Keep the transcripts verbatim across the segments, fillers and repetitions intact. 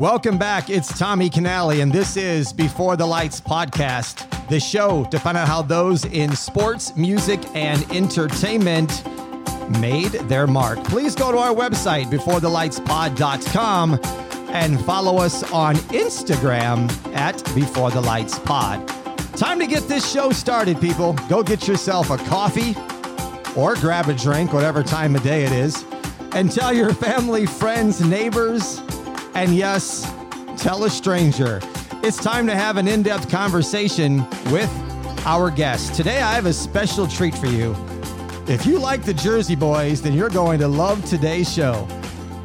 Welcome back. It's Tommy Canali, and this is Before the Lights Podcast, the show to find out how those in sports, music, and entertainment made their mark. Please go to our website, before the lights pod dot com, and follow us on Instagram at before the lights pod. Time to get this show started, people. Go get yourself a coffee or grab a drink, whatever time of day it is, and tell your family, friends, neighbors, and yes, tell a stranger. It's time to have an in-depth conversation with our guest. Today, I have a special treat for you. If you like the Jersey Boys, then you're going to love today's show.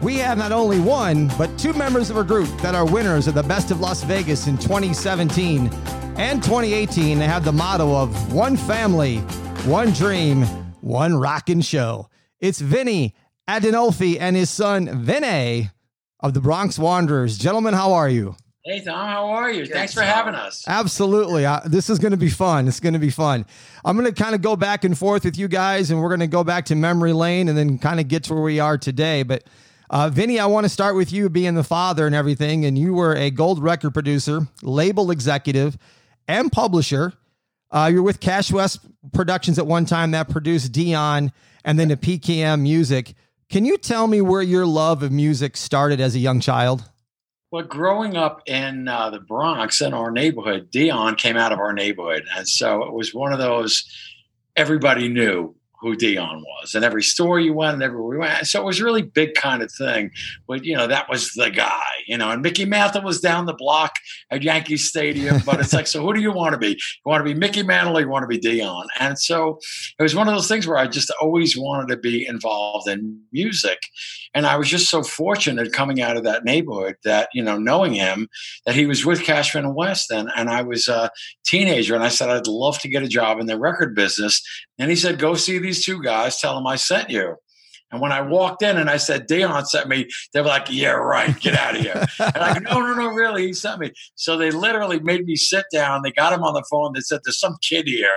We have not only one, but two members of a group that are winners of the Best of Las Vegas in twenty seventeen and twenty eighteen. They have the motto of one family, one dream, one rockin' show. It's Vinny Adinolfi and his son, Vinny of the Bronx Wanderers. Gentlemen, how are you? Hey, Tom, how are you? Good. Thanks for having us. Absolutely. Uh, this is going to be fun. It's going to be fun. I'm going to kind of go back and forth with you guys, and we're going to go back to memory lane and then kind of get to where we are today. But uh, Vinny, I want to start with you being the father and everything, and you were a gold record producer, label executive, and publisher. Uh, you're with Cash West Productions at one time that produced Dion and then the P K M Music. Can you tell me where your love of music started as a young child? Well, growing up in uh, the Bronx in our neighborhood, Dion came out of our neighborhood. And so it was one of those, everybody knew who Dion was. And every store you went and everywhere we went. So it was really big kind of thing. But, you know, that was the guy, you know. And Mickey Mantle was down the block at Yankee Stadium. But it's like, so who do you want to be? You want to be Mickey Mantle or you want to be Dion? And so it was one of those things where I just always wanted to be involved in music. And I was just so fortunate coming out of that neighborhood that, you know, knowing him, that he was with Cashman West then. And I was a teenager and I said, I'd love to get a job in the record business. And he said, go see these two guys, tell them I sent you. And when I walked in and I said, Dion sent me, they were like, yeah, right, get out of here. And I go, no, no, no, really, he sent me. So they literally made me sit down. They got him on the phone. They said, there's some kid here.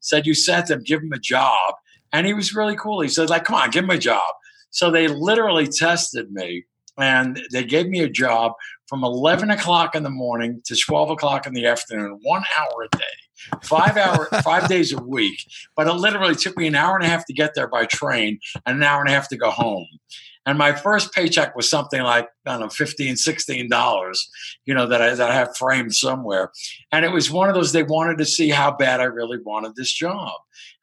Said, you sent him, give him a job. And he was really cool. He said, like, come on, give him a job. So they literally tested me, and they gave me a job from eleven o'clock in the morning to twelve o'clock in the afternoon, one hour a day, five hour, five days a week. But it literally took me an hour and a half to get there by train and an hour and a half to go home. And my first paycheck was something like, I don't know, fifteen dollars, sixteen dollars, you know, that I, that I have framed somewhere. And it was one of those, they wanted to see how bad I really wanted this job.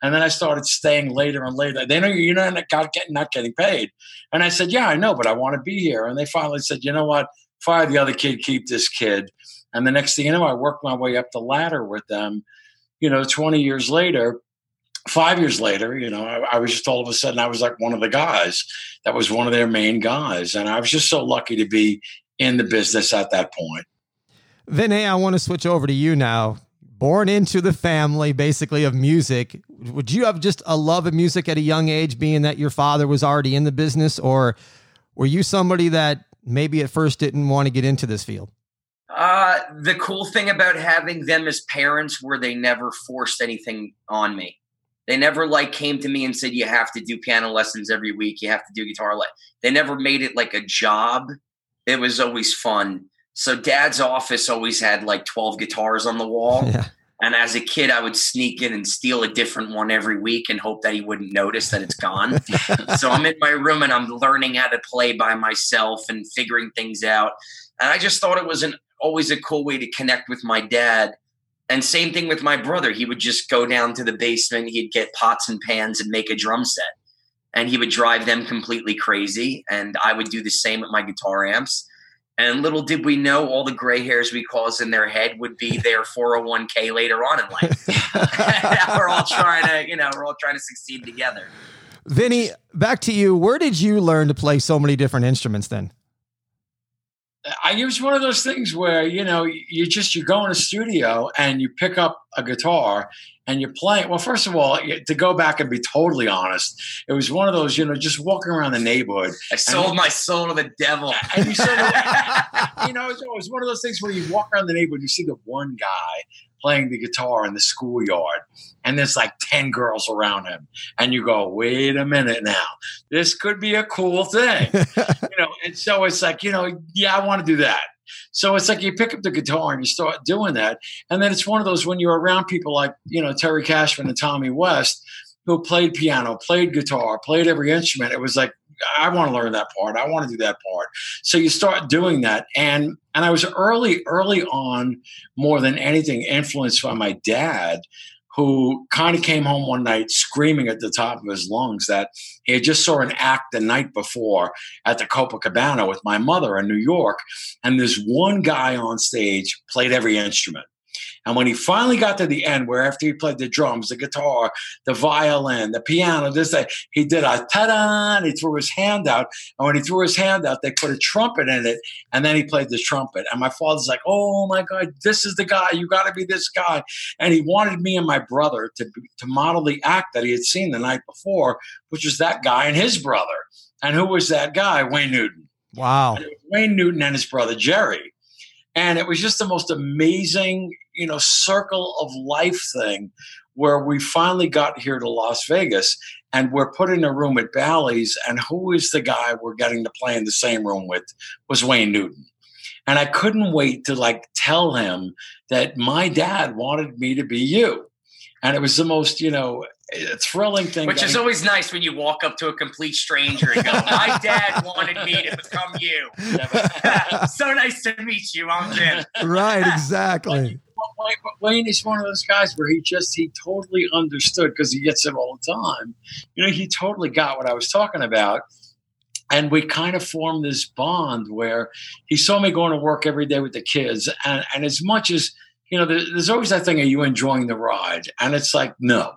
And then I started staying later and later. They know you're not, got, get, not getting paid. And I said, yeah, I know, but I want to be here. And they finally said, you know what? Fire the other kid, keep this kid. And the next thing you know, I worked my way up the ladder with them, you know, twenty years later. Five years later, you know, I, I was just all of a sudden, I was like one of the guys that was one of their main guys. And I was just so lucky to be in the business at that point. Vinny, I want to switch over to you now. Born into the family, basically, of music, would you have just a love of music at a young age, being that your father was already in the business? Or were you somebody that maybe at first didn't want to get into this field? Uh, the cool thing about having them as parents were they never forced anything on me. They never like came to me and said, you have to do piano lessons every week. You have to do guitar. They never made it like a job. It was always fun. So Dad's office always had like twelve guitars on the wall. Yeah. And as a kid, I would sneak in and steal a different one every week and hope that he wouldn't notice that it's gone. So I'm in my room and I'm learning how to play by myself and figuring things out. And I just thought it was an always a cool way to connect with my dad. And same thing with my brother. He would just go down to the basement. He'd get pots and pans and make a drum set. And he would drive them completely crazy. And I would do the same with my guitar amps. And little did we know all the gray hairs we caused in their head would be their four oh one k later on in life. We're all trying to, you know, we're all trying to succeed together. Vinny, back to you. Where did you learn to play so many different instruments then? I, it was one of those things where, you know, you just, you go in a studio and you pick up a guitar and you're playing. Well, first of all, to go back and be totally honest, it was one of those, you know, just walking around the neighborhood. I sold my soul to the devil. And you, sort of, you know, it was one of those things where you walk around the neighborhood, you see the one guy playing the guitar in the schoolyard, and there's like ten girls around him, and you go, wait a minute now, this could be a cool thing. You know, and so it's like, you know, yeah, I want to do that. So it's like you pick up the guitar and you start doing that. And then it's one of those, when you're around people like, you know, Terry Cashman and Tommy West, who played piano, played guitar, played every instrument, it was like, I want to learn that part. I want to do that part. So you start doing that. And and I was early, early on, more than anything, influenced by my dad, who kind of came home one night screaming at the top of his lungs that he had just saw an act the night before at the Copacabana with my mother in New York. And this one guy on stage played every instrument. And when he finally got to the end, where after he played the drums, the guitar, the violin, the piano, this, that, he did a ta-da, and he threw his hand out. And when he threw his hand out, they put a trumpet in it, and then he played the trumpet. And my father's like, oh, my God, this is the guy. You got to be this guy. And he wanted me and my brother to, to model the act that he had seen the night before, which was that guy and his brother. And who was that guy? Wayne Newton. Wow. And it was Wayne Newton and his brother, Jerry. And it was just the most amazing, you know, circle of life thing, where we finally got here to Las Vegas and we're put in a room at Bally's, and who is the guy we're getting to play in the same room with was Wayne Newton. And I couldn't wait to like tell him that my dad wanted me to be you. And it was the most, you know, thrilling thing. Which is I, always nice when you walk up to a complete stranger and go, my dad wanted me to become you. So nice to meet you. I'm Jim. Right, exactly. But Wayne is one of those guys where he just, he totally understood, because he gets it all the time. You know, he totally got what I was talking about. And we kind of formed this bond where he saw me going to work every day with the kids. And, and as much as, you know, there's always that thing, are you enjoying the ride? And it's like, no.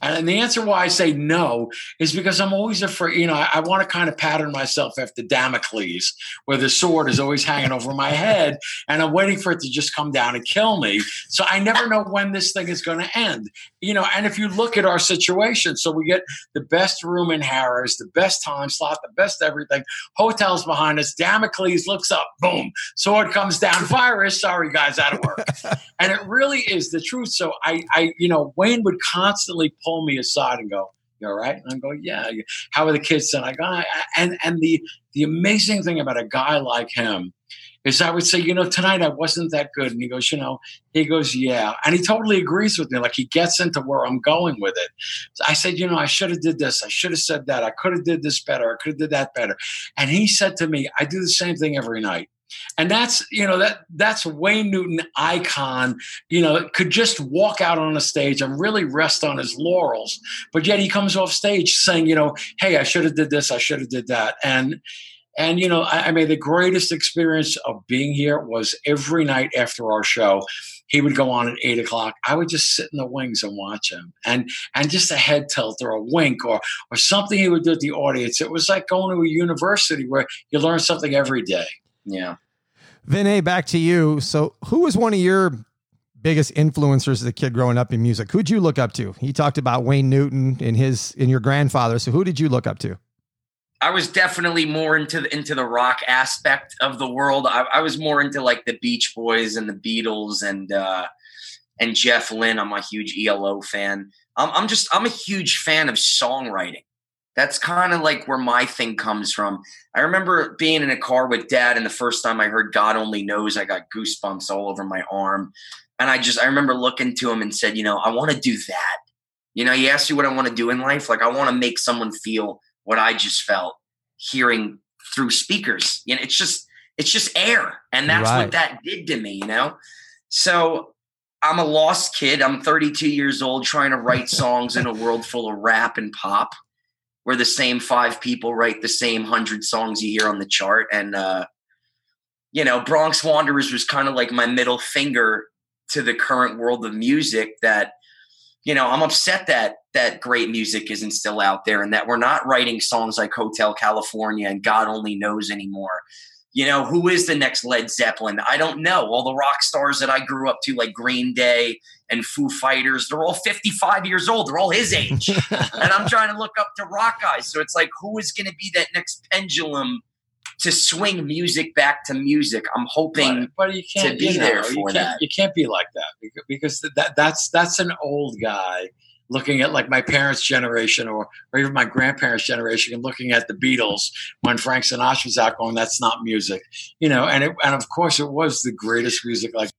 And the answer why I say no is because I'm always afraid, you know, I, I want to kind of pattern myself after Damocles, where the sword is always hanging over my head and I'm waiting for it to just come down and kill me. So I never know when this thing is going to end, you know, and if you look at our situation, so we get the best room in Harrah's, the best time slot, the best everything, hotels behind us, Damocles looks up, boom, sword comes down, virus, sorry guys, out of work. And it really is the truth. So I, I, you know, Wayne would constantly pull me aside and go, you all right? And I go, yeah. How are the kids? And I go, and and the the amazing thing about a guy like him is I would say, you know, tonight I wasn't that good. And he goes, you know, he goes, yeah. And he totally agrees with me. Like, he gets into where I'm going with it. So I said, you know, I should have did this. I should have said that. I could have did this better. I could have did that better. And he said to me, I do the same thing every night. And that's, you know, that that's Wayne Newton icon, you know, could just walk out on a stage and really rest on his laurels. But yet he comes off stage saying, you know, hey, I should have did this. I should have did that. And, and, you know, I, I mean, the greatest experience of being here was every night after our show, he would go on at eight o'clock. I would just sit in the wings and watch him, and and just a head tilt or a wink or or something he would do at the audience. It was like going to a university where you learn something every day. Yeah. Vinny, back to you. So who was one of your biggest influencers as a kid growing up in music? Who'd you look up to? He talked about Wayne Newton and his, and your grandfather. So who did you look up to? I was definitely more into the, into the rock aspect of the world. I, I was more into like the Beach Boys and the Beatles and, uh, and Jeff Lynne. I'm a huge E L O fan. I'm, I'm just, I'm a huge fan of songwriting. That's kind of like where my thing comes from. I remember being in a car with Dad, and the first time I heard God Only Knows, I got goosebumps all over my arm. And I just, I remember looking to him and said, you know, I want to do that. You know, he asked you what I want to do in life. Like, I want to make someone feel what I just felt hearing through speakers. You know, it's just, it's just air. And that's right. What that did to me, you know? So I'm a lost kid. I'm thirty-two years old, trying to write songs in a world full of rap and pop, where the same five people write the same hundred songs you hear on the chart. And, uh, you know, Bronx Wanderers was kind of like my middle finger to the current world of music that, you know, I'm upset that that great music isn't still out there, and that we're not writing songs like Hotel California and God Only Knows anymore. You know, who is the next Led Zeppelin? I don't know. All the rock stars that I grew up to, like Green Day and Foo Fighters, they're all fifty-five years old. They're all his age. And I'm trying to look up to rock guys. So it's like, who is going to be that next pendulum to swing music back to music? I'm hoping but, but you can't, to be you know, there for you that. You can't be like that, because that that's that's an old guy looking at like my parents' generation or, or even my grandparents' generation and looking at the Beatles when Frank Sinatra was out going, that's not music, you know, and it, and of course it was the greatest music. Like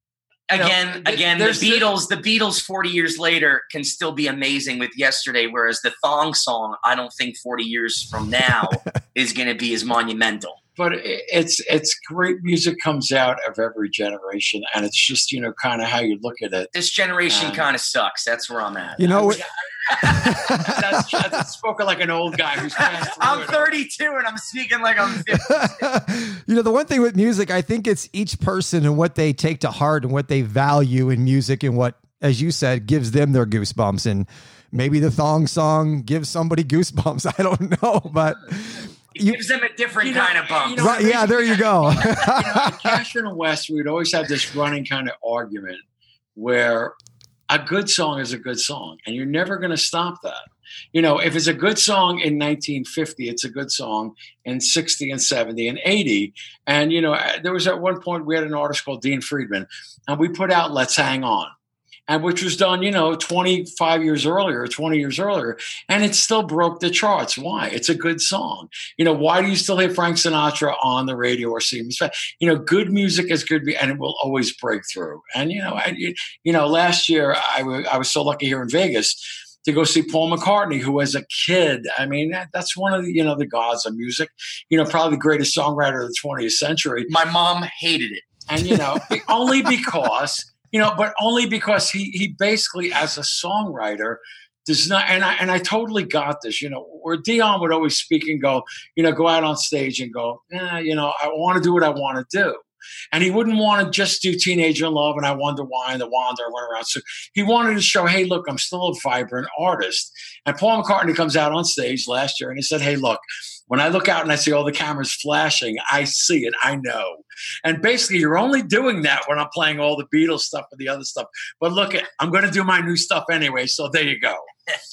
again, know, again, the Beatles, the, the Beatles forty years later can still be amazing with Yesterday. Whereas the Thong Song, I don't think forty years from now is going to be as monumental. But it's it's great music comes out of every generation, and it's just, you know, kind of how you look at it. This generation um, kind of sucks. That's where I'm at. You know, it, that's, that's spoken like an old guy who's passed through. I'm thirty-two, and I'm speaking like I'm fifty. You know, the one thing with music, I think it's each person and what they take to heart and what they value in music, and what, as you said, gives them their goosebumps. And maybe the Thong Song gives somebody goosebumps. I don't know, but. It you, gives them a different you know, kind of bump. You know, right, yeah, there you go. You know, at Cashman West, we'd always have this running kind of argument where a good song is a good song, and you're never going to stop that. You know, if it's a good song in nineteen fifty, it's a good song in sixty and seventy and eighty. And, you know, there was at one point we had an artist called Dean Friedman, and we put out Let's Hang On. And which was done, you know, twenty-five years earlier, twenty years earlier, and it still broke the charts. Why? It's a good song. You know, why do you still hear Frank Sinatra on the radio or see him? You know, good music is good, and it will always break through. And, you know, I, you know, last year I, w- I was so lucky here in Vegas to go see Paul McCartney, who as a kid, I mean, that, that's one of the, you know, the gods of music, you know, probably the greatest songwriter of the twentieth century. My mom hated it. And, you know, only because... You know, but only because he he basically, as a songwriter, does not, and I and I totally got this, you know, where Dion would always speak and go, you know, go out on stage and go, eh, you know, I want to do what I want to do. And he wouldn't want to just do Teenager in Love and I Wonder Why and The Wanderer went around. So he wanted to show, hey, look, I'm still a vibrant artist. And Paul McCartney comes out on stage last year and he said, hey, look, when I look out and I see all the cameras flashing, I see it. I know. And basically, you're only doing that when I'm playing all the Beatles stuff and the other stuff. But look, I'm going to do my new stuff anyway. So there you go.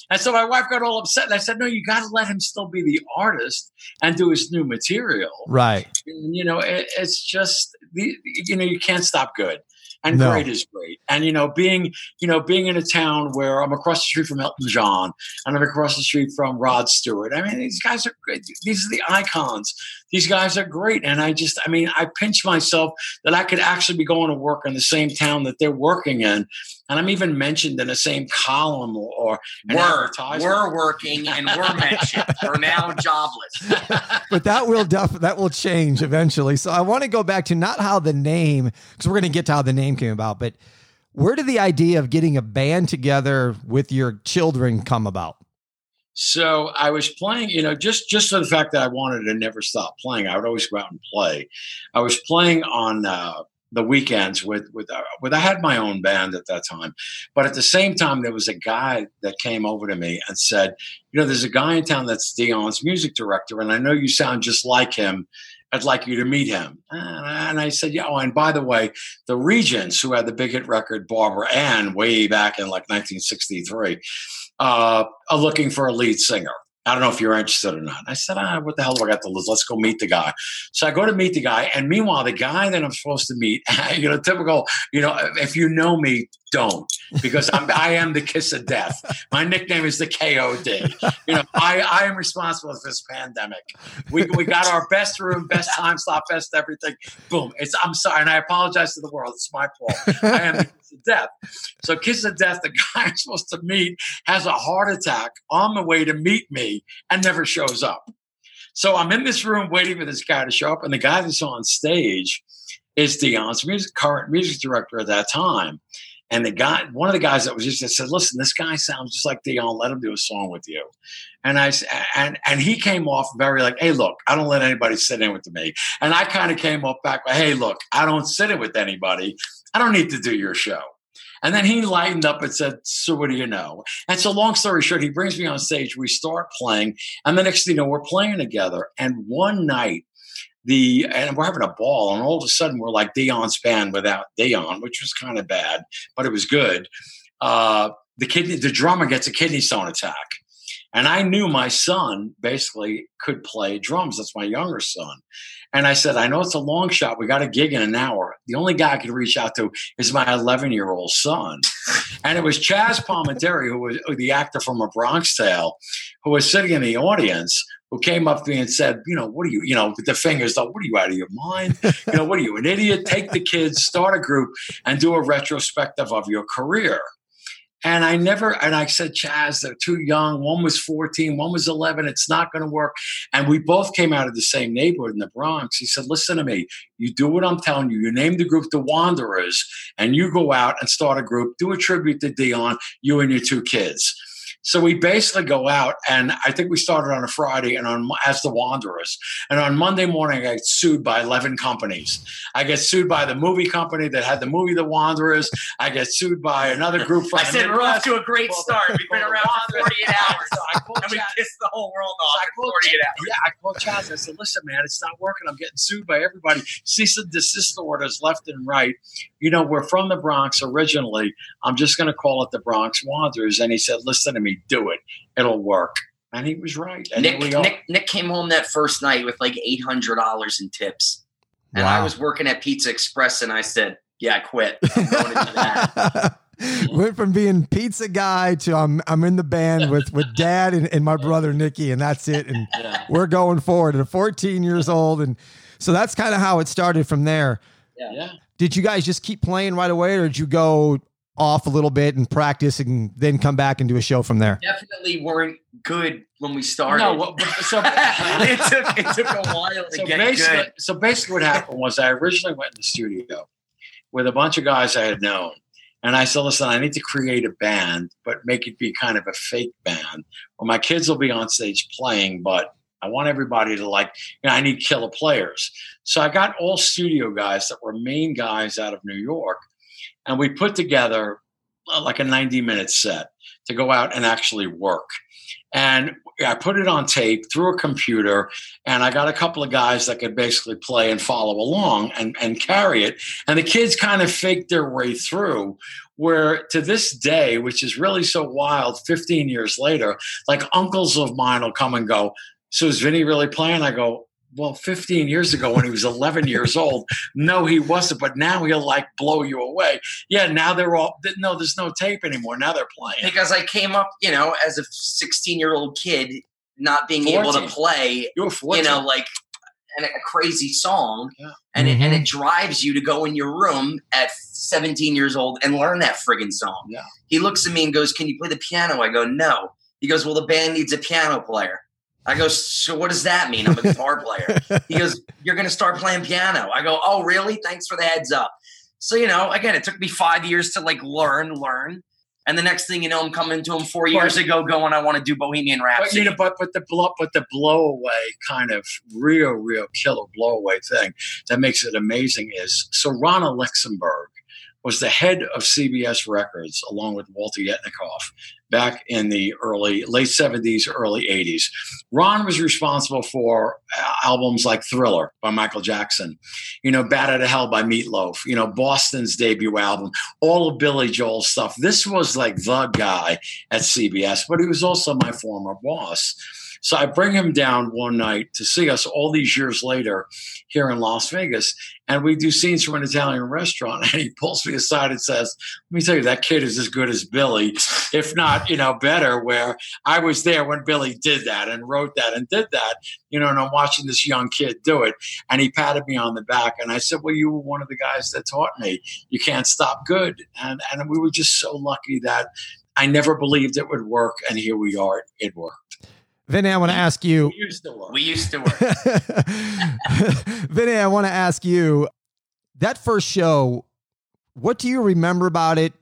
And so my wife got all upset. And I said, no, you got to let him still be the artist and do his new material. Right. And, you know, it, it's just, you know, you can't stop good. And no. Great is great. And, you know, being, you know, being in a town where I'm across the street from Elton John and I'm across the street from Rod Stewart. I mean, these guys are great. These are the icons. These guys are great. And I just, I mean, I pinch myself that I could actually be going to work in the same town that they're working in. And I'm even mentioned in the same column or, or we're, we're working and we're mentioned. We're now jobless. But that will def- that will change eventually. So I want to go back to not how the name, because we're going to get to how the name came about, but where did the idea of getting a band together with your children come about? So I was playing, you know, just, just for the fact that I wanted to never stop playing. I would always go out and play. I was playing on uh, the weekends with, with, uh, with, I had my own band at that time, but at the same time, there was a guy that came over to me and said, you know, there's a guy in town that's Dion's music director. And I know you sound just like him. I'd like you to meet him. And I said, yeah. Oh, and by the way, the Regents, who had the big hit record Barbara Ann way back in like nineteen sixty-three, uh, are looking for a lead singer. I don't know if you're interested or not. I said, ah, what the hell do I got to lose? Let's go meet the guy. So I go to meet the guy. And meanwhile, the guy that I'm supposed to meet, you know, typical, you know, if you know me, don't, because I'm, I am the kiss of death. My nickname is the K O D. You know, I, I am responsible for this pandemic. We we got our best room, best time slot, best everything. Boom. It's I'm sorry. And I apologize to the world. It's my fault. I am the kiss of death. So kiss of death, the guy I'm supposed to meet has a heart attack on the way to meet me and never shows up. So I'm in this room waiting for this guy to show up. And the guy that's on stage is Dion's music, current music director at that time. And the guy, one of the guys that was just, I said, listen, this guy sounds just like Dion. Let him do a song with you. And I and and he came off very like, hey, look, I don't let anybody sit in with me. And I kind of came off back, hey, look, I don't sit in with anybody. I don't need to do your show. And then he lightened up and said, so what do you know? And so long story short, he brings me on stage. We start playing. And the next thing you know, we're playing together. And one night, The and we're having a ball, and all of a sudden we're like Dion's band without Dion, which was kind of bad, but it was good. Uh, the kidney, the drummer gets a kidney stone attack, and I knew my son basically could play drums. That's my younger son, And I said, I know it's a long shot. We got a gig in an hour. The only guy I could reach out to is my eleven-year-old son. And it was Chaz Palminteri, who was the actor from A Bronx Tale, who was sitting in the audience, who came up to me and said, you know, what are you, you know, with the fingers, what are you, out of your mind? You know, what are you, an idiot? Take the kids, start a group, and do a retrospective of your career. And I never, and I said, Chaz, they're too young. One was fourteen, one was eleven. It's not going to work. And we both came out of the same neighborhood in the Bronx. He said, listen to me. You do what I'm telling you. You name the group The Wanderers, and you go out and start a group, do a tribute to Dion, you and your two kids. So we basically go out, and I think we started on a Friday and on as The Wanderers. And on Monday morning, I get sued by eleven companies. I get sued by the movie company that had the movie The Wanderers. I get sued by another group. From I said, we're off to a great start. We've been around for forty-eight hours. So I and Chaz. We kissed the whole world off so for forty-eight hours. Yeah, I called Chaz. I said, listen, man, it's not working. I'm getting sued by everybody. Cease and desist orders left and right. You know, we're from the Bronx originally. I'm just going to call it The Bronx Wanderers. And he said, listen to me. Do it. It'll work. And he was right. And Nick, Nick, Nick came home that first night with like eight hundred dollars in tips. Wow. And I was working at Pizza Express and I said, yeah, I quit. I'm going into that. Went from being pizza guy to I'm I'm in the band with, with dad and, and my brother, Nicky, and that's it. And yeah. We're going forward at fourteen years old. And so that's kind of how it started from there. Yeah. Yeah. Did you guys just keep playing right away or did you go off a little bit and practice and then come back and do a show from there? Definitely weren't good when we started. No, so it, took, it took a while to so get good. So basically what happened was I originally went in the studio with a bunch of guys I had known. And I said, listen, I need to create a band, but make it be kind of a fake band where my kids will be on stage playing, but I want everybody to like, you know, I need killer players. So I got all studio guys that were main guys out of New York. And we put together uh, like a ninety-minute set to go out and actually work. And I put it on tape through a computer, and I got a couple of guys that could basically play and follow along and, and carry it. And the kids kind of faked their way through, where to this day, which is really so wild, fifteen years later, like uncles of mine will come and go, so is Vinny really playing? I go, well, fifteen years ago when he was eleven years old, no, he wasn't. But now he'll like blow you away. Yeah, now they're all, no, there's no tape anymore. Now they're playing. Because I came up, you know, as a sixteen-year-old kid not being fourteen. Able to play, you, were you know, like an, a crazy song. Yeah. And, mm-hmm. it, and it drives you to go in your room at seventeen years old and learn that friggin' song. Yeah. He looks at me and goes, can you play the piano? I go, no. He goes, well, the band needs a piano player. I go, so what does that mean? I'm a guitar player. He goes, you're going to start playing piano. I go, oh, really? Thanks for the heads up. So, you know, again, it took me five years to like learn, learn. And the next thing you know, I'm coming to him four years ago going, I want to do Bohemian Rhapsody. But, you know, but, but, the blow, but the blow away kind of real, real killer blow away thing that makes it amazing is, so Ronna Luxembourg was the head of C B S Records along with Walter Yetnikoff back in the early, late seventies, early eighties. Ron was responsible for uh, albums like Thriller by Michael Jackson, you know, Battered to Hell by Meatloaf, you know, Boston's debut album, all of Billy Joel's stuff. This was like the guy at C B S, but he was also my former boss. So I bring him down one night to see us all these years later here in Las Vegas. And we do Scenes from an Italian Restaurant. And he pulls me aside and says, let me tell you, that kid is as good as Billy, if not, you know, better, where I was there when Billy did that and wrote that and did that, you know, and I'm watching this young kid do it. And he patted me on the back. And I said, well, you were one of the guys that taught me you can't stop good. And, and we were just so lucky that I never believed it would work. And here we are. It worked. Vinny, I want to ask you. We used to work. We used to work. Vinny, I want to ask you, that first show, what do you remember about it?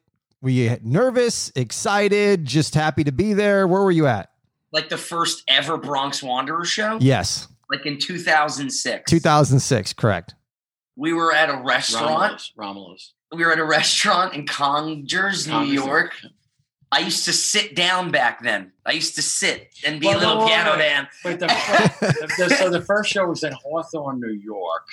Were you nervous, excited, just happy to be there? Where were you at? Like the first ever Bronx Wanderers show? Yes. Like in two thousand six. two thousand six, correct. We were at a restaurant. Rommulo's. Rommulo's. We were at a restaurant in Congers, New York. I used to sit down back then. I used to sit and be well, a little no, piano man. But the first, the, the, so the first show was in Hawthorne, New York,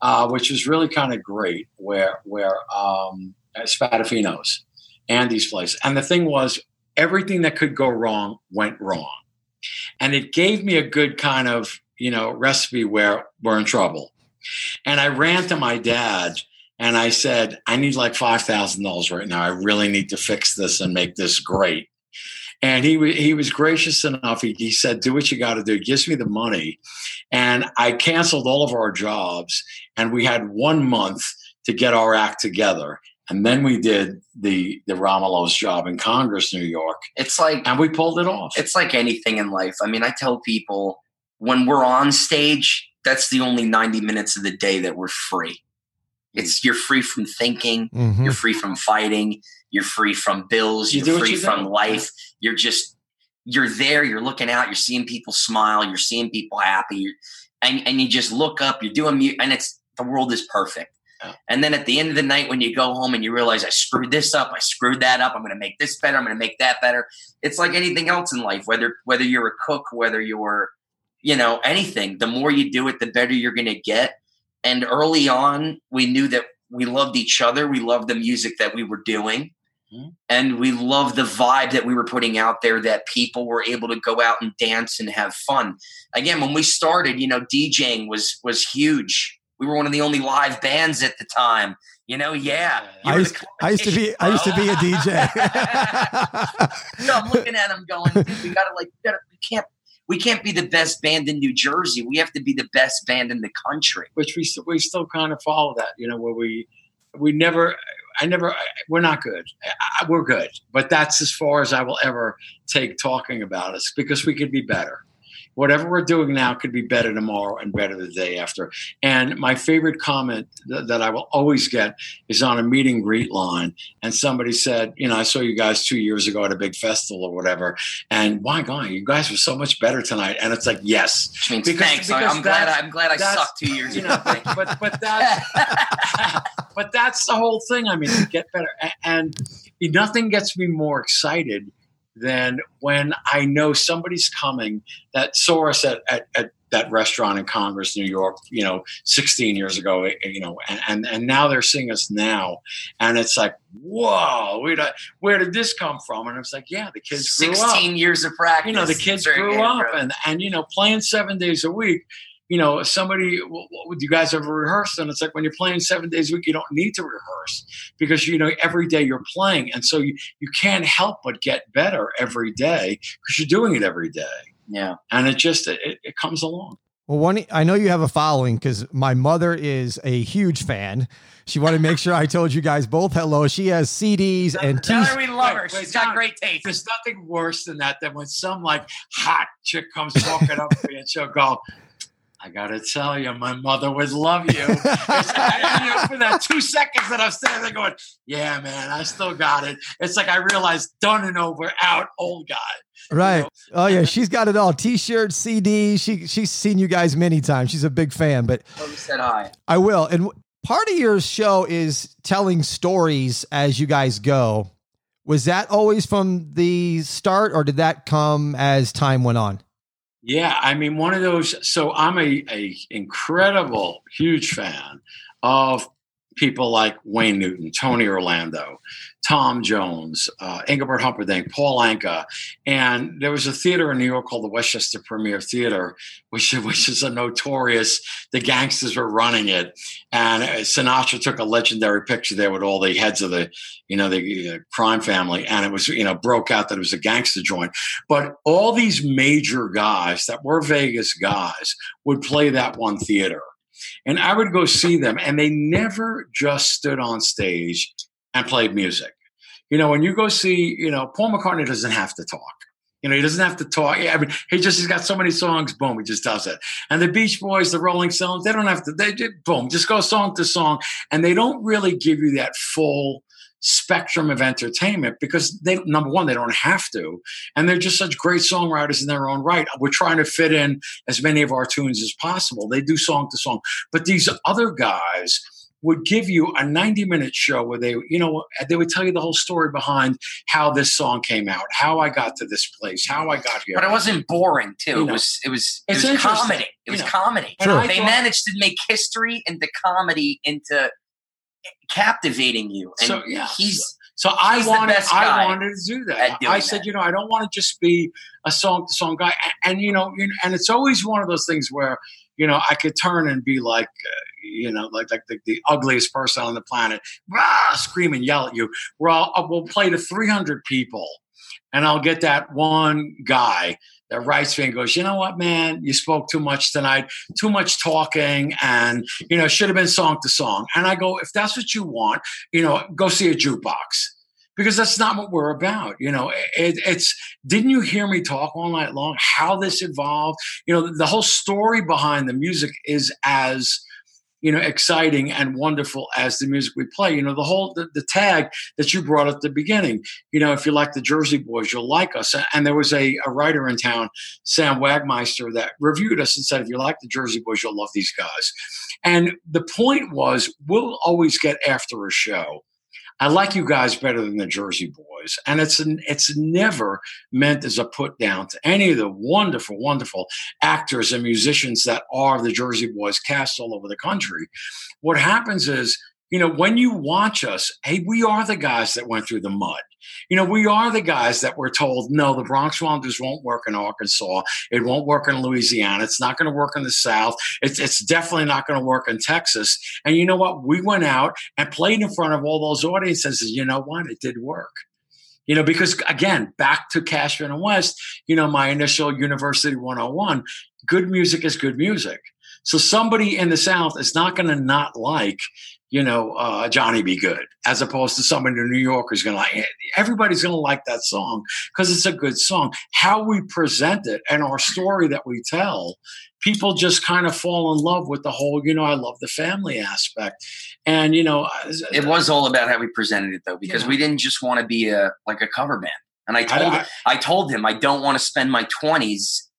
uh, which was really kind of great, where where um, Spadafino's, Andy's place. And the thing was, everything that could go wrong went wrong. And it gave me a good kind of, you know, recipe where we're in trouble. And I ran to my dad and I said, I need like five thousand dollars right now. I really need to fix this and make this great. And he, he was gracious enough. He, he said, do what you got to do. It gives me the money. And I canceled all of our jobs. And we had one month to get our act together. And then we did the the Rommulo's job in Congress, New York. It's like, and we pulled it off. It's like anything in life. I mean, I tell people when we're on stage, that's the only ninety minutes of the day that we're free. It's you're free from thinking, mm-hmm. you're free from fighting, you're free from bills, you're you free you from do. life. You're just you're there, you're looking out, you're seeing people smile, you're seeing people happy, and and you just look up, you're doing and it's the world is perfect. Yeah. And then at the end of the night when you go home and you realize I screwed this up, I screwed that up, I'm gonna make this better, I'm gonna make that better. It's like anything else in life, whether whether you're a cook, whether you're you know, anything, the more you do it, the better you're going to get. And early on, we knew that we loved each other. We loved the music that we were doing. Mm-hmm. And we loved the vibe that we were putting out there, that people were able to go out and dance and have fun. Again, when we started, you know, DJing was was huge. We were one of the only live bands at the time. You know, yeah. I used, I used to be, I used to be a D J. No, I'm looking at him going, dude, we got to like, we, gotta, we can't. We can't be the best band in New Jersey. We have to be the best band in the country. Which we we still kind of follow that, you know, where we we never, I never, we're not good. I, we're good. But that's as far as I will ever take talking about us, because we could be better. Whatever we're doing now could be better tomorrow and better the day after. And my favorite comment th- that I will always get is on a meet and greet line. And somebody said, you know, I saw you guys two years ago at a big festival or whatever. And my God, you guys were so much better tonight. And it's like, yes. Means, because, thanks. Because I'm, glad I, I'm glad I sucked two years ago. You know, but, but, that's, but that's the whole thing. I mean, you get better. And, and nothing gets me more excited than when I know somebody's coming that saw us at, at, at that restaurant in Congress, New York, you know, sixteen years ago, you know, and, and, and now they're seeing us now. And it's like, whoa, where did, where did this come from? And it's like, yeah, the kids grew up. sixteen years of practice. You know, the kids grew up and, and, you know, playing seven days a week. You know, somebody, well, do you guys ever rehearse? And it's like when you're playing seven days a week, you don't need to rehearse because, you know, every day you're playing. And so you, you can't help but get better every day because you're doing it every day. Yeah. And it just, it, it comes along. Well, one, I know you have a following because my mother is a huge fan. She wanted to make sure I told you guys both hello. She has C Ds and t- Tell her we love her. Wait, She's got not, great taste. There's nothing worse than that, than when some like hot chick comes walking up to me and she'll go, I got to tell you, my mother would love you. I, you know, for that two seconds that I'm standing there going, yeah, man, I still got it. It's like I realized done and over, out, old guy. Right. You know? Oh, yeah. She's got it all. T-shirts, C D. She, she's seen you guys many times. She's a big fan. But well, you said hi. I will. And part of your show is telling stories as you guys go. Was that always from the start, or did that come as time went on? Yeah, I mean, one of those. So I'm a, a incredible, huge fan of people like Wayne Newton, Tony Orlando, Tom Jones, uh, Engelbert Humperdinck, Paul Anka. And there was a theater in New York called the Westchester Premier Theater, which, which is a notorious, the gangsters were running it. And Sinatra took a legendary picture there with all the heads of the, you know, the uh, crime family. And it was, you know, broke out that it was a gangster joint. But all these major guys that were Vegas guys would play that one theater. And I would go see them, and they never just stood on stage and played music. You know, when you go see, you know, Paul McCartney doesn't have to talk. You know, he doesn't have to talk. I mean, he just, he's got so many songs, boom, he just does it. And the Beach Boys, the Rolling Stones, they don't have to, they just, boom, just go song to song. And they don't really give you that full spectrum of entertainment because they, number one, they don't have to. And they're just such great songwriters in their own right. We're trying to fit in as many of our tunes as possible. They do song to song. But these other guys would give you a ninety minute show where they, you know, they would tell you the whole story behind how this song came out, how I got to this place, how I got here. But it wasn't boring too. You it know, was, it was, it was comedy. It was know. comedy. True. They thought, managed to make history into comedy, into captivating you. And so, yeah, he's, so I he's wanted, I wanted to do that. I said, that. you know, I don't want to just be a song to song guy. And, and, you know, and it's always one of those things where, you know, I could turn and be like, uh, you know, like like the, the ugliest person on the planet, rah, scream and yell at you. Where I'll we'll play to three hundred people, and I'll get that one guy that writes me and goes, you know what, man, you spoke too much tonight, too much talking, and, you know, should have been song to song. And I go, if that's what you want, you know, go see a jukebox. Because that's not what we're about. You know, it, it's, didn't you hear me talk all night long, how this evolved? You know, the whole story behind the music is as, you know, exciting and wonderful as the music we play. You know, the whole, the, the tag that you brought at the beginning, you know, if you like the Jersey Boys, you'll like us. And there was a, a writer in town, Sam Wagmeister, that reviewed us and said, if you like the Jersey Boys, you'll love these guys. And the point was, we'll always get after a show, I like you guys better than the Jersey Boys. And it's an, it's never meant as a put down to any of the wonderful, wonderful actors and musicians that are the Jersey Boys cast all over the country. What happens is, you know, when you watch us, hey, we are the guys that went through the mud. You know, we are the guys that were told, no, the Bronx Wanderers won't work in Arkansas. It won't work in Louisiana. It's not going to work in the South. It's, it's definitely not going to work in Texas. And you know what? We went out and played in front of all those audiences. And you know what? It did work. You know, because, again, back to Cashman and West, you know, my initial University one oh one, good music is good music. So somebody in the South is not going to not like, you know, uh, Johnny Be Good, as opposed to somebody in New York who's going to like it. Everybody's going to like that song because it's a good song. How we present it and our story that we tell, people just kind of fall in love with the whole, you know, I love the family aspect. And, you know. It was all about how we presented it, though, because yeah. we didn't just want to be a like a cover band. And I told I, I, I told him, I don't want to spend my twenties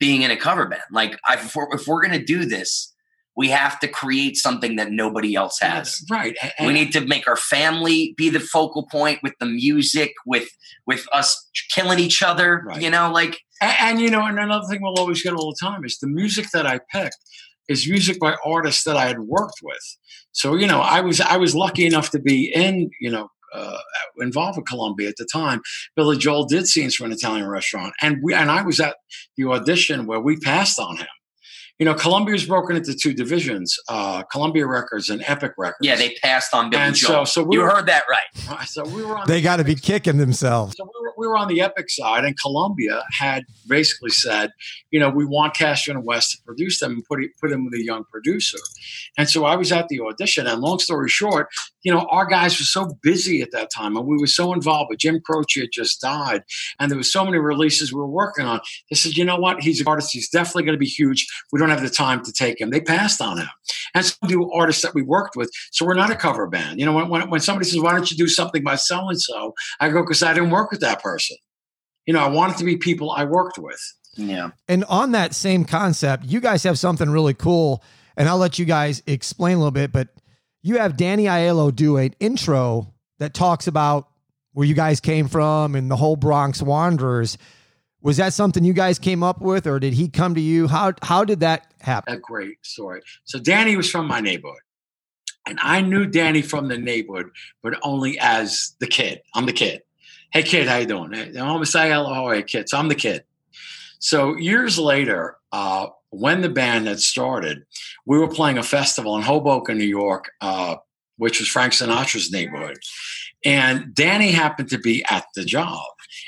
being in a cover band. Like, I, if we're, if we're going to do this, we have to create something that nobody else has. Right. And we need to make our family be the focal point with the music, with with us killing each other, right. you know, like. And, and, you know, and another thing we'll always get all the time is the music that I picked is music by artists that I had worked with. So, you know, I was I was lucky enough to be in, you know, Uh, involved with Columbia at the time. Billy Joel did Scenes from an Italian Restaurant. And we and I was at the audition where we passed on him. You know, Columbia is broken into two divisions, uh, Columbia Records and Epic Records. Yeah, they passed on Billy and Joel. So, so we you were, heard that right. So we were on they the got to be kicking themselves. So we were, we were on the Epic side, and Columbia had basically said, you know, we want Cashman and West to produce them and put, it, put them with a young producer. And so I was at the audition, and long story short, you know, our guys were so busy at that time, and we were so involved. But Jim Croce had just died, and there was so many releases we were working on. They said, you know what? He's an artist. He's definitely going to be huge. We don't have the time to take him. They passed on him. And so do artists that we worked with. So we're not a cover band. You know, when, when, when somebody says, why don't you do something by so-and-so? I go, because I didn't work with that person. You know, I want it to be people I worked with. Yeah. And on that same concept, you guys have something really cool, and I'll let you guys explain a little bit, but you have Danny Aiello do an intro that talks about where you guys came from and the whole Bronx Wanderers. Was that something you guys came up with, or did he come to you? How how did that happen? A great story. So Danny was from my neighborhood, and I knew Danny from the neighborhood, but only as the kid. I'm the kid. Hey, kid, how you doing? Hey, I'm Aiello. How are you, kid? So I'm the kid. So years later, uh, when the band had started, we were playing a festival in Hoboken, New York, uh, which was Frank Sinatra's neighborhood. And Danny happened to be at the job.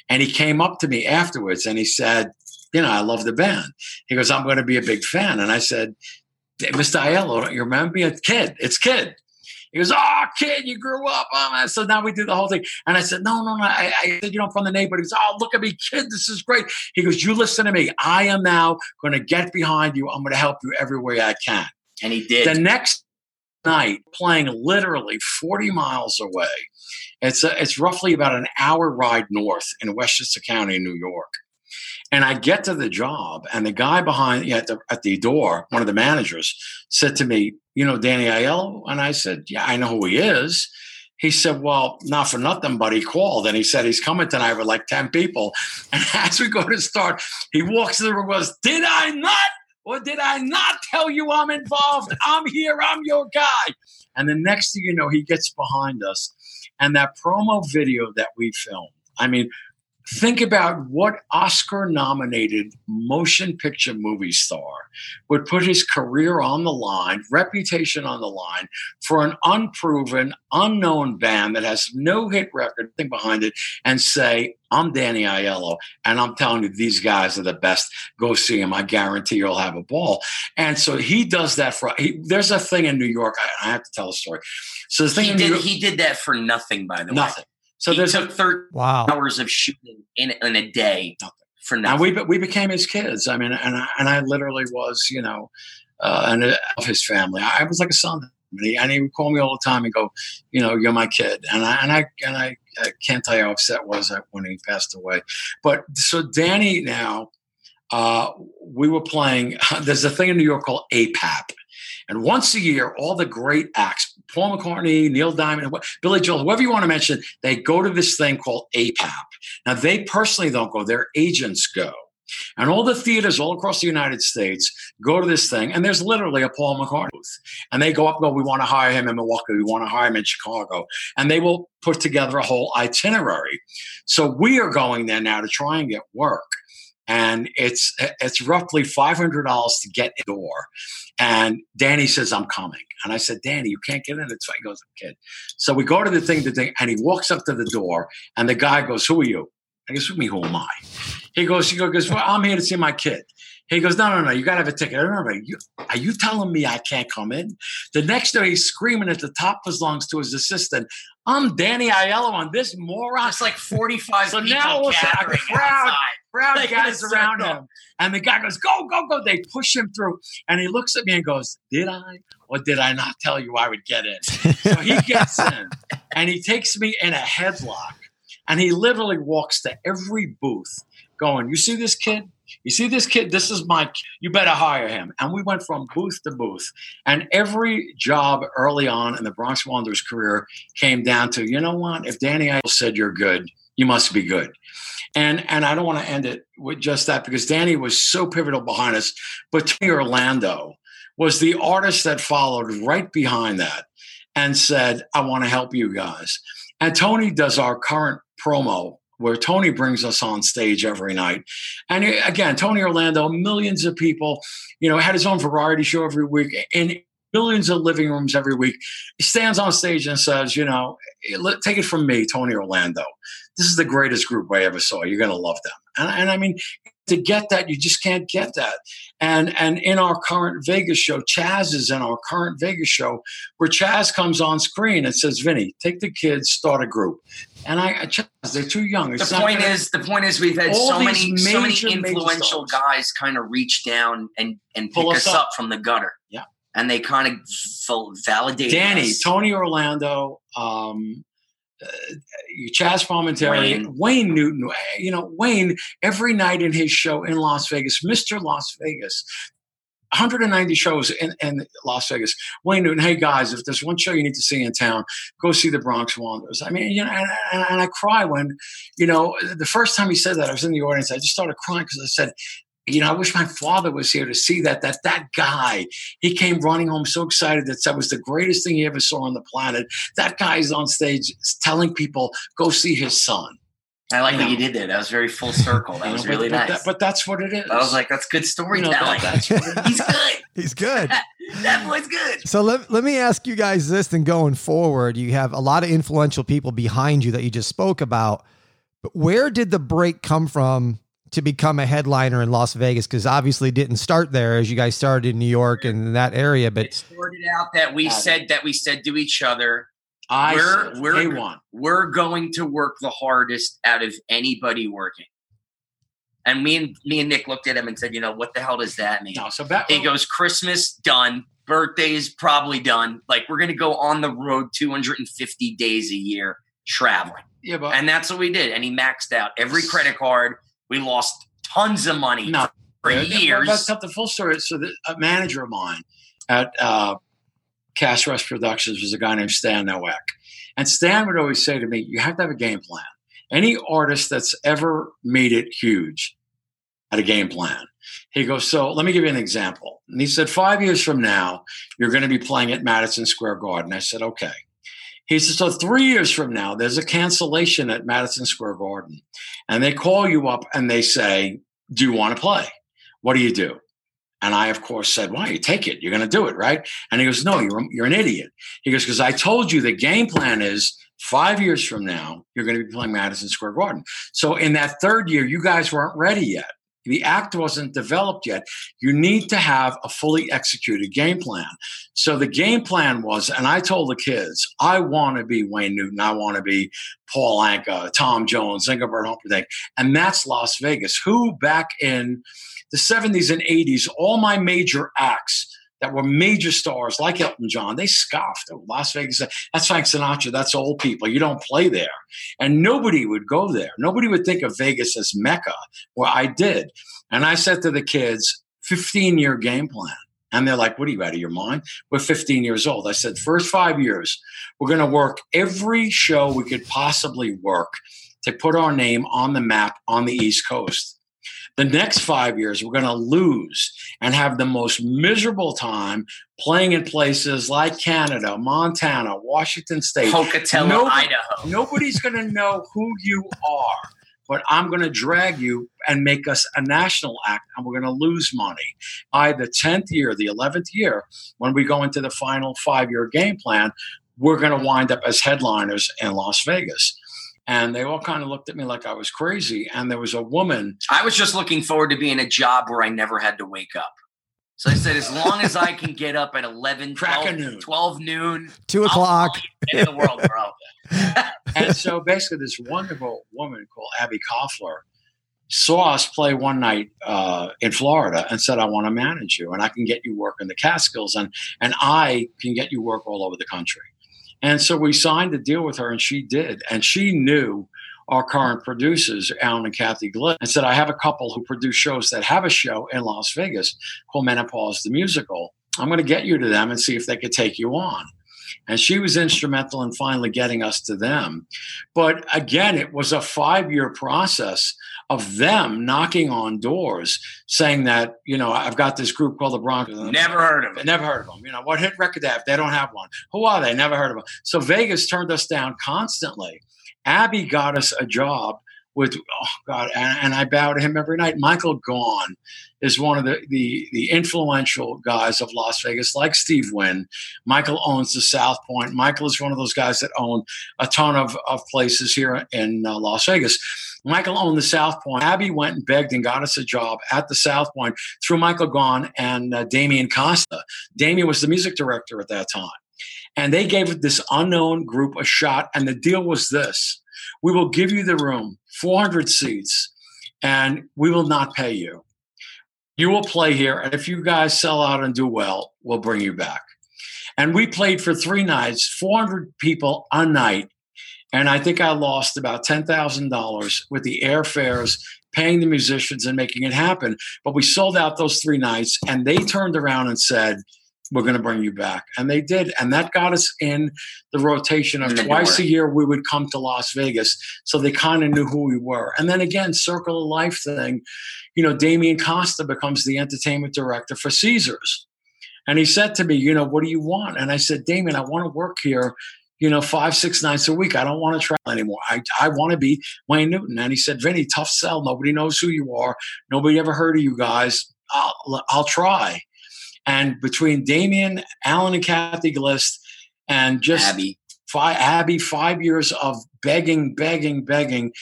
And he came up to me afterwards and he said, you know, I love the band. He goes, I'm going to be a big fan. And I said, Mister Aiello, you remember me? It's Kid. It's Kid. He goes, oh, Kid, you grew up. Oh. So now we do the whole thing. And I said, no, no, no. I, I said, you know, from the neighborhood. He goes, oh, look at me, Kid. This is great. He goes, you listen to me. I am now going to get behind you. I'm going to help you every way I can. And he did. The next night, playing literally forty miles away. It's a, it's roughly about an hour ride north in Westchester County, New York. And I get to the job, and the guy behind at the, at the door, one of the managers, said to me, you know, Danny Aiello? And I said, yeah, I know who he is. He said, well, not for nothing, but he called. And he said, he's coming tonight with like ten people. And as we go to start, he walks in the room and goes, did I not? Or did I not tell you I'm involved? I'm here. I'm your guy. And the next thing you know, he gets behind us. And that promo video that we filmed, I mean, think about what Oscar-nominated motion picture movie star would put his career on the line, reputation on the line, for an unproven, unknown band that has no hit record, thing behind it, and say, I'm Danny Aiello, and I'm telling you, these guys are the best. Go see them. I guarantee you'll have a ball. And so he does that for he, – there's a thing in New York. I, I have to tell a story. So the thing he, in did, New York, he did that for nothing, by the nothing. way. Nothing. So he took thirty wow. hours of shooting in, in a day for nothing. And we we became his kids. I mean, and I, and I literally was, you know, uh, and of his family. I was like a son, and he, and he would call me all the time and go, you know, you're my kid. And I and I and I, I can't tell you how upset I was when he passed away. But so Danny, now uh, we were playing. There's a thing in New York called A P A P. And once a year, all the great acts, Paul McCartney, Neil Diamond, Billy Joel, whoever you want to mention, they go to this thing called A P A P. Now, they personally don't go. Their agents go. And all the theaters all across the United States go to this thing. And there's literally a Paul McCartney booth. And they go up and go, we want to hire him in Milwaukee. We want to hire him in Chicago. And they will put together a whole itinerary. So we are going there now to try and get work. And it's it's roughly five hundred dollars to get in the door. And Danny says, I'm coming. And I said, Danny, you can't get in. It's fine. He goes, I'm kid. So we go to the thing, the thing, and he walks up to the door. And the guy goes, who are you? I guess with me, who am I? He goes, he goes, well, I'm here to see my kid. He goes, no, no, no, you got to have a ticket. I don't know, you, are you telling me I can't come in? The next day, he's screaming at the top of his lungs to his assistant, I'm Danny Aiello on this moron. It's like forty-five so people now gathering a crowd, outside. Crowd like guys around circle. Him. And the guy goes, go, go, go. They push him through. And he looks at me and goes, did I or did I not tell you I would get in? So he gets in, and he takes me in a headlock. And he literally walks to every booth going, you see this kid? You see this kid? This is my kid. You better hire him. And we went from booth to booth. And every job early on in the Bronx Wanderers' career came down to, you know what? If Danny Aiello said you're good, you must be good. And and I don't want to end it with just that, because Danny was so pivotal behind us. But Tony Orlando was the artist that followed right behind that and said, I want to help you guys. And Tony does our current promo, where Tony brings us on stage every night. And again, Tony Orlando, millions of people, you know, had his own variety show every week in millions of living rooms every week. He stands on stage and says, you know, take it from me, Tony Orlando. This is the greatest group I ever saw. You're going to love them. And, and I mean, to get that, you just can't get that. And and in our current Vegas show, Chaz is in our current Vegas show, where Chaz comes on screen and says, Vinny, take the kids, start a group. And I, Chaz, they're too young. It's the point gonna, is, the point is, we've had so many, major, so many influential guys kind of reach down and and pick us up. up from the gutter. Yeah, and they kind of v- validate. Danny, us. Tony Orlando. Um, Uh, Chaz Palminteri, Wayne. Wayne Newton, you know, Wayne, every night in his show in Las Vegas, Mister Las Vegas, one hundred ninety shows in, in Las Vegas. Wayne Newton, hey guys, if there's one show you need to see in town, go see the Bronx Wanderers. I mean, you know, and, and, and I cry when, you know, the first time he said that, I was in the audience. I just started crying because I said, you know, I wish my father was here to see that, that, that guy, he came running home so excited that that was the greatest thing he ever saw on the planet. That guy is on stage telling people, go see his son. I like you that know. You did that. That was very full circle. That you was know, really but, nice. But, that, but that's what it is. I was like, that's good storytelling. You know, that, that's what it is. He's good. He's good. That boy's good. So let, let me ask you guys this, and going forward, you have a lot of influential people behind you that you just spoke about, but where did the break come from to become a headliner in Las Vegas? Because obviously it didn't start there, as you guys started in New York and that area. But it started out that we said it. that we said to each other, I we're, said, we're, want. we're going to work the hardest out of anybody working. And me and me and Nick looked at him and said, you know, what the hell does that mean? No, so that he goes, Christmas, done. Birthday is probably done. Like, we're going to go on the road two hundred fifty days a year traveling. Yeah, but- and that's what we did. And he maxed out every credit card. We lost tons of money no, for yeah, years. That's not the full story. So the, a manager of mine at uh, Cash West Productions was a guy named Stan Nowak. And Stan would always say to me, you have to have a game plan. Any artist that's ever made it huge had a game plan. He goes, so let me give you an example. And he said, five years from now, you're going to be playing at Madison Square Garden. I said, okay. He says, so three years from now, there's a cancellation at Madison Square Garden, and they call you up and they say, do you want to play? What do you do? And I, of course, said, well, you take it. You're going to do it, right? And he goes, no, you're, you're an idiot. He goes, because I told you the game plan is five years from now, you're going to be playing Madison Square Garden. So in that third year, you guys weren't ready yet. The act wasn't developed yet. You need to have a fully executed game plan. So the game plan was, and I told the kids, I want to be Wayne Newton. I want to be Paul Anka, Tom Jones, Engelbert Humperdinck. And that's Las Vegas, who back in the seventies and eighties, all my major acts that were major stars like Elton John, they scoffed at Las Vegas. That's Frank Sinatra. That's old people. You don't play there. And nobody would go there. Nobody would think of Vegas as Mecca, where I did. And I said to the kids, fifteen-year game plan. And they're like, what are you, out of your mind? We're fifteen years old. I said, first five years, we're going to work every show we could possibly work to put our name on the map on the East Coast. The next five years, we're going to lose and have the most miserable time playing in places like Canada, Montana, Washington State, Pocatello, Nobody, Idaho. Nobody's going to know who you are, but I'm going to drag you and make us a national act, and we're going to lose money. By the tenth year, the eleventh year, when we go into the final five-year game plan, we're going to wind up as headliners in Las Vegas. And they all kind of looked at me like I was crazy. And there was a woman. I was just looking forward to being a job where I never had to wake up. So I said, as long as I can get up at eleven, twelve noon, two o'clock in the world, bro. And so basically this wonderful woman called Abby Koffler saw us play one night uh, in Florida and said, I want to manage you and I can get you work in the Catskills and and I can get you work all over the country. And so we signed a deal with her, and she did. And she knew our current producers, Alan and Kathy Glick, and said, I have a couple who produce shows that have a show in Las Vegas called Menopause the Musical. I'm going to get you to them and see if they could take you on. And she was instrumental in finally getting us to them. But again, it was a five-year process of them knocking on doors saying that, you know, I've got this group called the Bronx. Never heard of them. Never heard of them. You know, what hit record they have? They don't have one. Who are they? Never heard of them. So Vegas turned us down constantly. Abby got us a job with, oh, God, and, and I bow to him every night. Michael Gaughan is one of the, the, the influential guys of Las Vegas, like Steve Wynn. Michael owns the South Point. Michael is one of those guys that own a ton of, of places here in uh, Las Vegas. Michael owned the South Point. Abby went and begged and got us a job at the South Point through Michael Gaughan and uh, Damian Costa. Damian was the music director at that time. And they gave this unknown group a shot. And the deal was this. We will give you the room, four hundred seats, and we will not pay you. You will play here, and if you guys sell out and do well, we'll bring you back. And we played for three nights, four hundred people a night, and I think I lost about ten thousand dollars with the airfares, paying the musicians, and making it happen. But we sold out those three nights, and they turned around and said, we're going to bring you back. And they did. And that got us in the rotation of twice a year we would come to Las Vegas. So they kind of knew who we were. And then again, circle of life thing, you know, Damian Costa becomes the entertainment director for Caesars. And he said to me, you know, what do you want? And I said, Damian, I want to work here, you know, five, six nights a week. I don't want to travel anymore. I, I want to be Wayne Newton. And he said, Vinny, tough sell. Nobody knows who you are. Nobody ever heard of you guys. I'll, I'll try. And between Damian, Alan and Kathy Glist, and just Abby. Five, Abby, five years of begging, begging, begging,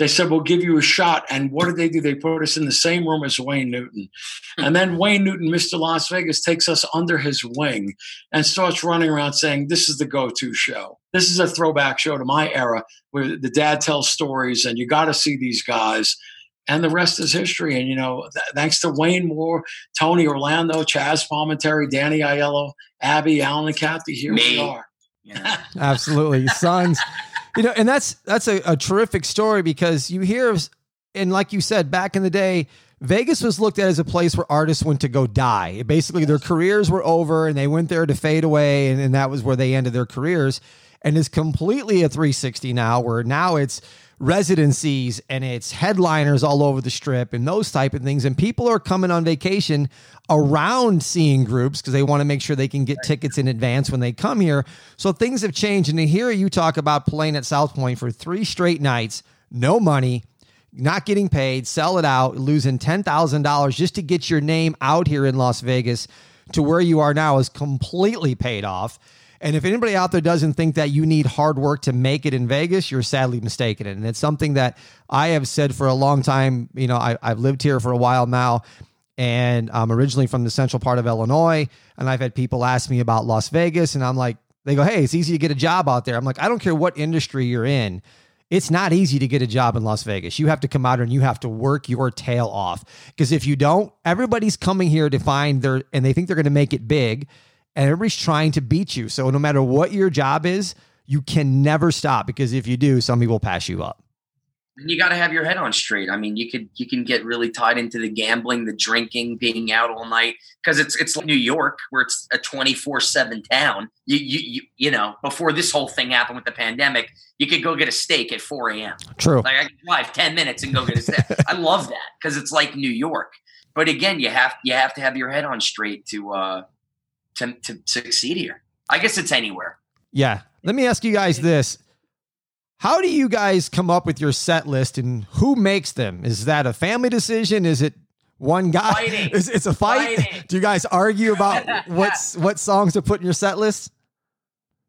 they said, we'll give you a shot. And what did they do? They put us in the same room as Wayne Newton. And then Wayne Newton, Mister Las Vegas, takes us under his wing and starts running around saying, this is the go-to show. This is a throwback show to my era where the dad tells stories and you got to see these guys. And the rest is history. And, you know, th- thanks to Wayne Moore, Tony Orlando, Chaz Palminteri, Danny Aiello, Abby, Alan and Kathy, here Me. we are. Yeah. Absolutely. Sons. You know, and that's that's a, a terrific story because you hear, and like you said, back in the day, Vegas was looked at as a place where artists went to go die. Basically, their careers were over and they went there to fade away. And, and that was where they ended their careers. And it's completely a three sixty now, where now it's residencies and it's headliners all over the strip and those type of things. And people are coming on vacation around seeing groups because they want to make sure they can get tickets in advance when they come here. So things have changed. And to hear you talk about playing at South Point for three straight nights, no money, not getting paid, sell it out, losing ten thousand dollars just to get your name out here in Las Vegas to where you are now is completely paid off. And if anybody out there doesn't think that you need hard work to make it in Vegas, you're sadly mistaken. And it's something that I have said for a long time. You know, I, I've lived here for a while now, and I'm originally from the central part of Illinois. And I've had people ask me about Las Vegas, and I'm like, they go, hey, it's easy to get a job out there. I'm like, I don't care what industry you're in. It's not easy to get a job in Las Vegas. You have to come out and you have to work your tail off. Because if you don't, everybody's coming here to find their, and they think they're going to make it big. And everybody's trying to beat you. So no matter what your job is, you can never stop, because if you do, somebody will pass you up. And you got to have your head on straight. I mean, you could you can get really tied into the gambling, the drinking, being out all night, because it's it's like New York, where it's a twenty-four seven town. You, you you you know, before this whole thing happened with the pandemic, you could go get a steak at four a.m. True. Like I could drive ten minutes and go get a steak. I love that because it's like New York. But again, you have you have to have your head on straight to. Uh, To, to succeed here. I guess it's anywhere. Yeah. Let me ask you guys this. How do you guys come up with your set list, and who makes them? Is that a family decision? Is it one guy? It's, it's a fight. Fighting. Do you guys argue about what's, what songs to put in your set list?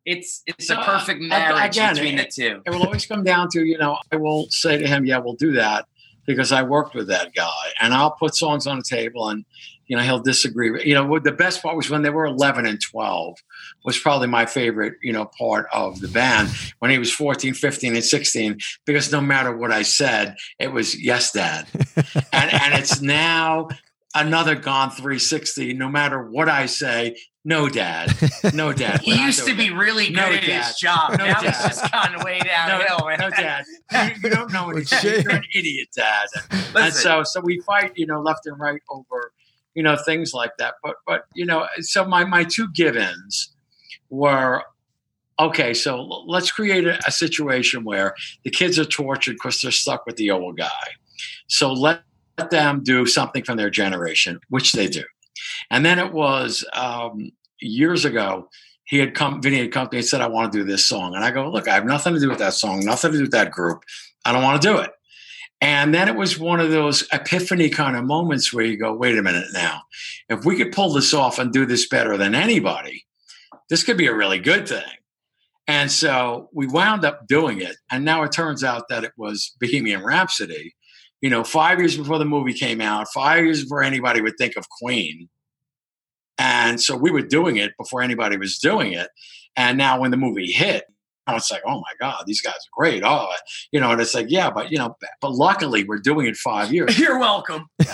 It's, it's no, a perfect marriage again, between it, the two. It will always come down to, you know, I will say to him, yeah, we'll do that because I worked with that guy, and I'll put songs on the table, and, you know, he'll disagree. You know, the best part was when they were eleven and twelve was probably my favorite, you know, part of the band. When he was fourteen, fifteen, and sixteen, because no matter what I said, it was, yes, Dad. and and it's now another gone three sixty. No matter what I say, no, Dad. No, Dad. He used to be really good at his job. No, Dad. It's just gone way downhill. No, no, Dad. You, you don't know what you're doing. You're an idiot, Dad. And so, so we fight, you know, left and right over, you know, things like that. But, but you know, so my, my two give-ins were, okay, so let's create a, a situation where the kids are tortured because they're stuck with the old guy. So let them do something from their generation, which they do. And then it was um, years ago, he had come, Vinny had come to me and said, I want to do this song. And I go, look, I have nothing to do with that song, nothing to do with that group. I don't want to do it. And then it was one of those epiphany kind of moments where you go, wait a minute now, if we could pull this off and do this better than anybody, this could be a really good thing. And so we wound up doing it. And now it turns out that it was Bohemian Rhapsody, you know, five years before the movie came out, five years before anybody would think of Queen. And so we were doing it before anybody was doing it. And now when the movie hit, it's like, oh my God, these guys are great. Oh, you know, and it's like, yeah, but you know, but luckily we're doing it five years. You're welcome. no,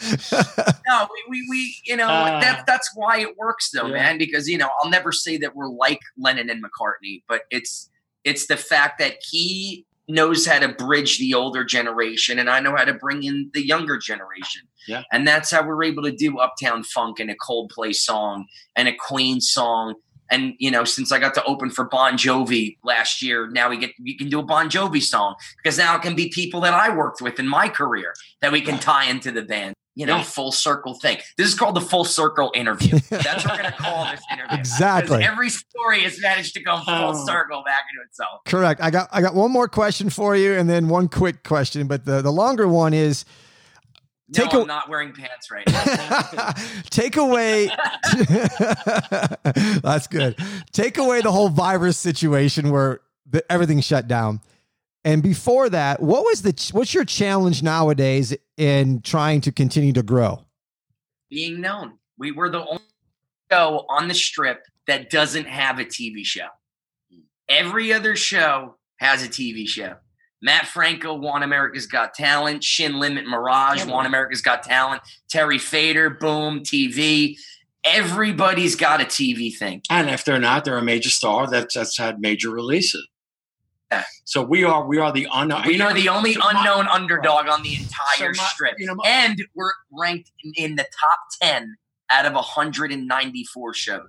we, we, we, you know, uh, that that's why it works though, yeah. man, because, you know, I'll never say that we're like Lennon and McCartney, but it's, it's the fact that he knows how to bridge the older generation and I know how to bring in the younger generation. Yeah. And that's how we're able to do Uptown Funk and a Coldplay song and a Queen song. And, you know, since I got to open for Bon Jovi last year, now we get we can do a Bon Jovi song because now it can be people that I worked with in my career that we can tie into the band. You know, full circle thing. This is called the full circle interview. That's what we're going to call this interview. Exactly. Every story has managed to go full circle back into itself. Correct. I got I got one more question for you and then one quick question. But the, the longer one is... Take no, a- I'm not wearing pants right now. Take away. That's good. Take away the whole virus situation where the, everything shut down. And before that, what was the, what's your challenge nowadays in trying to continue to grow? Being known. We were the only show on the strip that doesn't have a T V show. Every other show has a T V show. Matt Franco won America's Got Talent. Shin Limit Mirage won America's Got Talent. Terry Fader, Boom, T V. Everybody's got a T V thing. And if they're not, they're a major star that's, that's had major releases. So we are we are the unknown. We are the only unknown underdog on the entire strip, and we're ranked in the top ten out of one hundred ninety-four shows.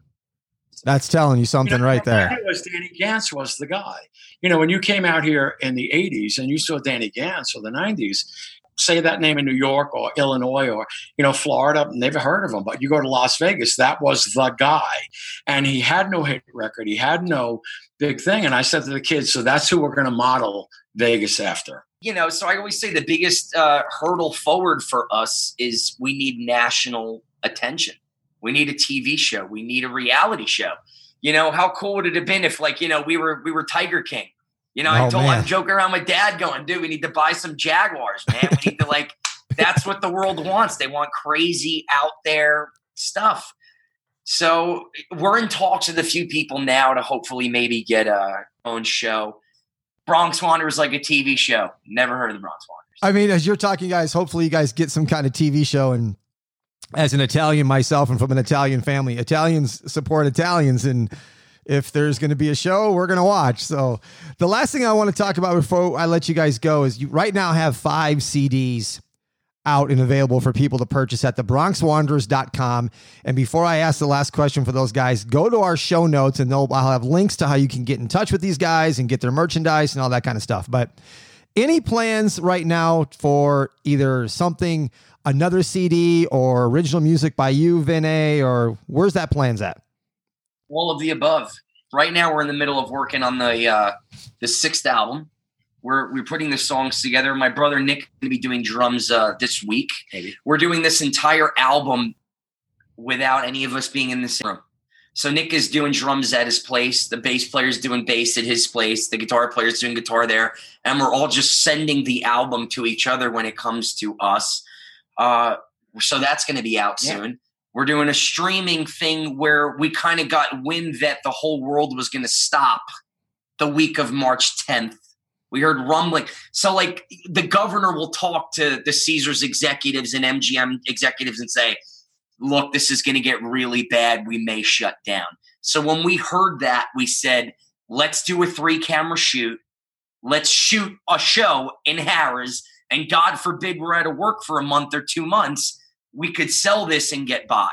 That's telling you something, you know, right there. Was Danny Gantz was the guy. You know, when you came out here in the eighties and you saw Danny Gantz or the nineties, say that name in New York or Illinois or, you know, Florida, never heard of him. But you go to Las Vegas, that was the guy. And he had no hit record. He had no big thing. And I said to the kids, so that's who we're going to model Vegas after. You know, so I always say the biggest uh, hurdle forward for us is we need national attention. We need a T V show. We need a reality show. You know, how cool would it have been if, like, you know, we were we were Tiger King? You know, oh, I told man. I'm joking around with Dad, going, "Dude, we need to buy some Jaguars, man. We need to like." That's what the world wants. They want crazy out there stuff. So we're in talks with a few people now to hopefully maybe get a own show. Bronx Wanderers, like a T V show. Never heard of the Bronx Wanderers. I mean, as you're talking, guys, hopefully you guys get some kind of T V show. And as an Italian myself and from an Italian family, Italians support Italians. And if there's going to be a show, we're going to watch. So the last thing I want to talk about before I let you guys go is you right now have five C Ds out and available for people to purchase at the bronx wanderers dot com. And before I ask the last question for those guys, go to our show notes and they'll, I'll have links to how you can get in touch with these guys and get their merchandise and all that kind of stuff. But any plans right now for either something, another C D or original music by you, Vinny, or where's that plans at? All of the above. Right now, we're in the middle of working on the uh, the sixth album. We're we're putting the songs together. My brother Nick is going to be doing drums uh, this week. Maybe. We're doing this entire album without any of us being in the same room. So Nick is doing drums at his place. The bass player is doing bass at his place. The guitar player is doing guitar there. And we're all just sending the album to each other when it comes to us. Uh, so that's going to be out soon. Yeah. We're doing a streaming thing where we kind of got wind that the whole world was going to stop the week of March tenth. We heard rumbling. So like the governor will talk to the Caesars executives and M G M executives and say, look, this is going to get really bad. We may shut down. So when we heard that, we said, let's do a three camera shoot. Let's shoot a show in Harrah's. And God forbid we're out of work for a month or two months, we could sell this and get by.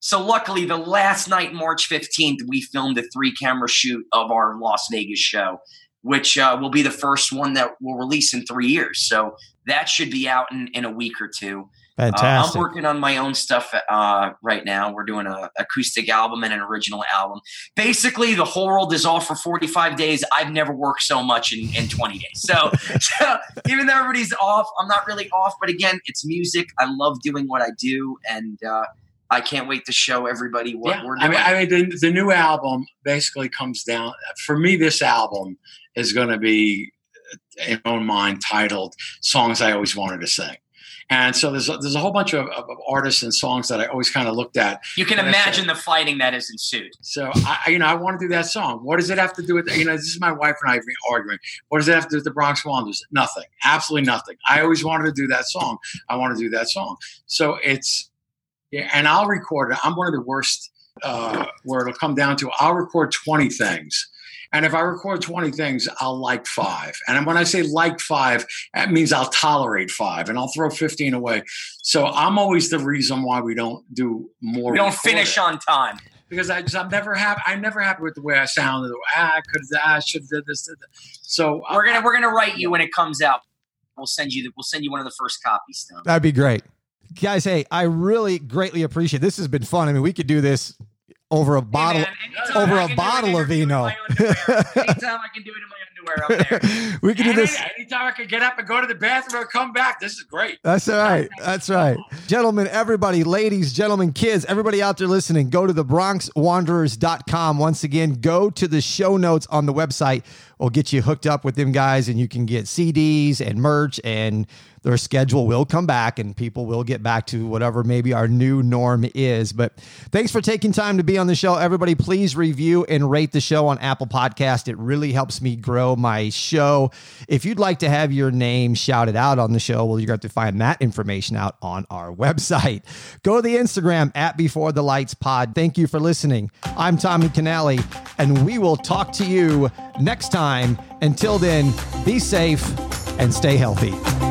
So luckily, the last night, March fifteenth, we filmed a three-camera shoot of our Las Vegas show, which uh, will be the first one that we'll release in three years. So that should be out in, in a week or two. Fantastic. Uh, I'm working on my own stuff uh, right now. We're doing an acoustic album and an original album. Basically, the whole world is off for forty-five days. I've never worked so much in, in twenty days. So, so even though everybody's off, I'm not really off. But again, it's music. I love doing what I do. And uh, I can't wait to show everybody what yeah, we're doing. I mean, I mean the, the new album basically comes down. For me, this album is going to be, in my own mind, titled Songs I Always Wanted to Sing. And so there's a, there's a whole bunch of, of, of artists and songs that I always kind of looked at. You can imagine the fighting that has ensued. So, I, you know, I want to do that song. What does it have to do with, you know, this is my wife and I arguing. What does it have to do with the Bronx Wanderers? Nothing. Absolutely nothing. I always wanted to do that song. I want to do that song. So it's, yeah, and I'll record it. I'm one of the worst uh, where it'll come down to, I'll record twenty things. And if I record twenty things, I'll like five. And when I say like five, that means I'll tolerate five and I'll throw fifteen away. So I'm always the reason why we don't do more. We don't finish on time. Because I just, I'm never happy. I'm never happy with the way I sounded. Ah, I could, I should have did this. Did that. So we're going to, we're going to write you when it comes out. We'll send you the, we'll send you one of the first copies. Though. That'd be great. Guys. Hey, I really greatly appreciate it. This has been fun. I mean, we could do this over a bottle, hey man, over a bottle of vino. Anytime I can do it in my underwear up there. We can do this. Anytime I can get up and go to the bathroom and come back. This is great. That's all right. That's right. Gentlemen, everybody, ladies, gentlemen, kids, everybody out there listening, go to the bronx wanderers dot com. Once again, go to the show notes on the website. We'll get you hooked up with them guys and you can get C Ds and merch and their schedule will come back and people will get back to whatever maybe our new norm is. But thanks for taking time to be on the show. Everybody, please review and rate the show on Apple Podcast. It really helps me grow my show. If you'd like to have your name shouted out on the show, well, you're going to have to find that information out on our website. Go to the Instagram at Before the Lights Pod. Thank you for listening. I'm Tommy Canali. and we will talk to you next time. Until then, be safe and stay healthy.